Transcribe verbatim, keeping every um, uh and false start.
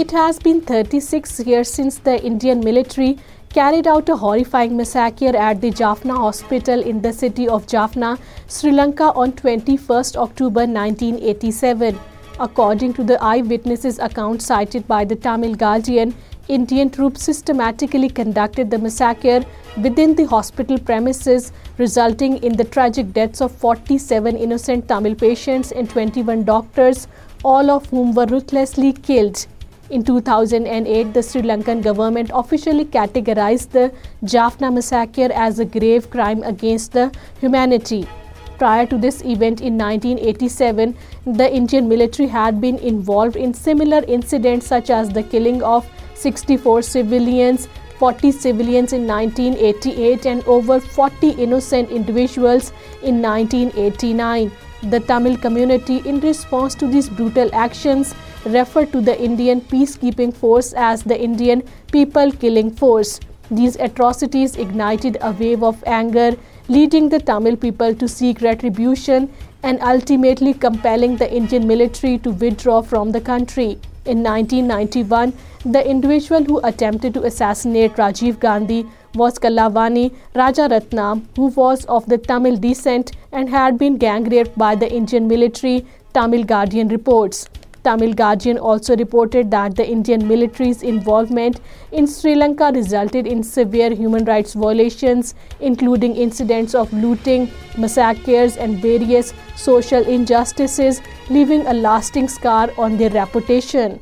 It has been thirty-six years since the Indian military carried out a horrifying massacre at the Jaffna Hospital in the city of Jaffna, Sri Lanka on the twenty-first of October nineteen eighty-seven. According to the eyewitnesses' account cited by the Tamil Guardian, Indian troops systematically conducted the massacre within the hospital premises, resulting in the tragic deaths of forty-seven innocent Tamil patients and twenty-one doctors, all of whom were ruthlessly killed. In two thousand eight, the Sri Lankan government officially categorized the Jaffna massacre as a grave crime against the humanity. Prior to this event in nineteen eighty-seven, the Indian military had been involved in similar incidents such as the killing of sixty-four civilians, forty civilians in nineteen eighty-eight and over forty innocent individuals in nineteen eighty-nine. The Tamil community, in response to these brutal actions, referred to the Indian peacekeeping force as the Indian People Killing Force. These atrocities ignited a wave of anger, leading the Tamil people to seek retribution and ultimately compelling the Indian military to withdraw from the country. In nineteen ninety-one, the individual who attempted to assassinate Rajiv Gandhi was Kalavani Rajaratnam, who was of the Tamil descent and had been gang-raped by the Indian military, Tamil Guardian reports. Tamil Guardian also reported that the Indian military's involvement in Sri Lanka resulted in severe human rights violations, including incidents of looting, massacres, and various social injustices, leaving a lasting scar on their reputation.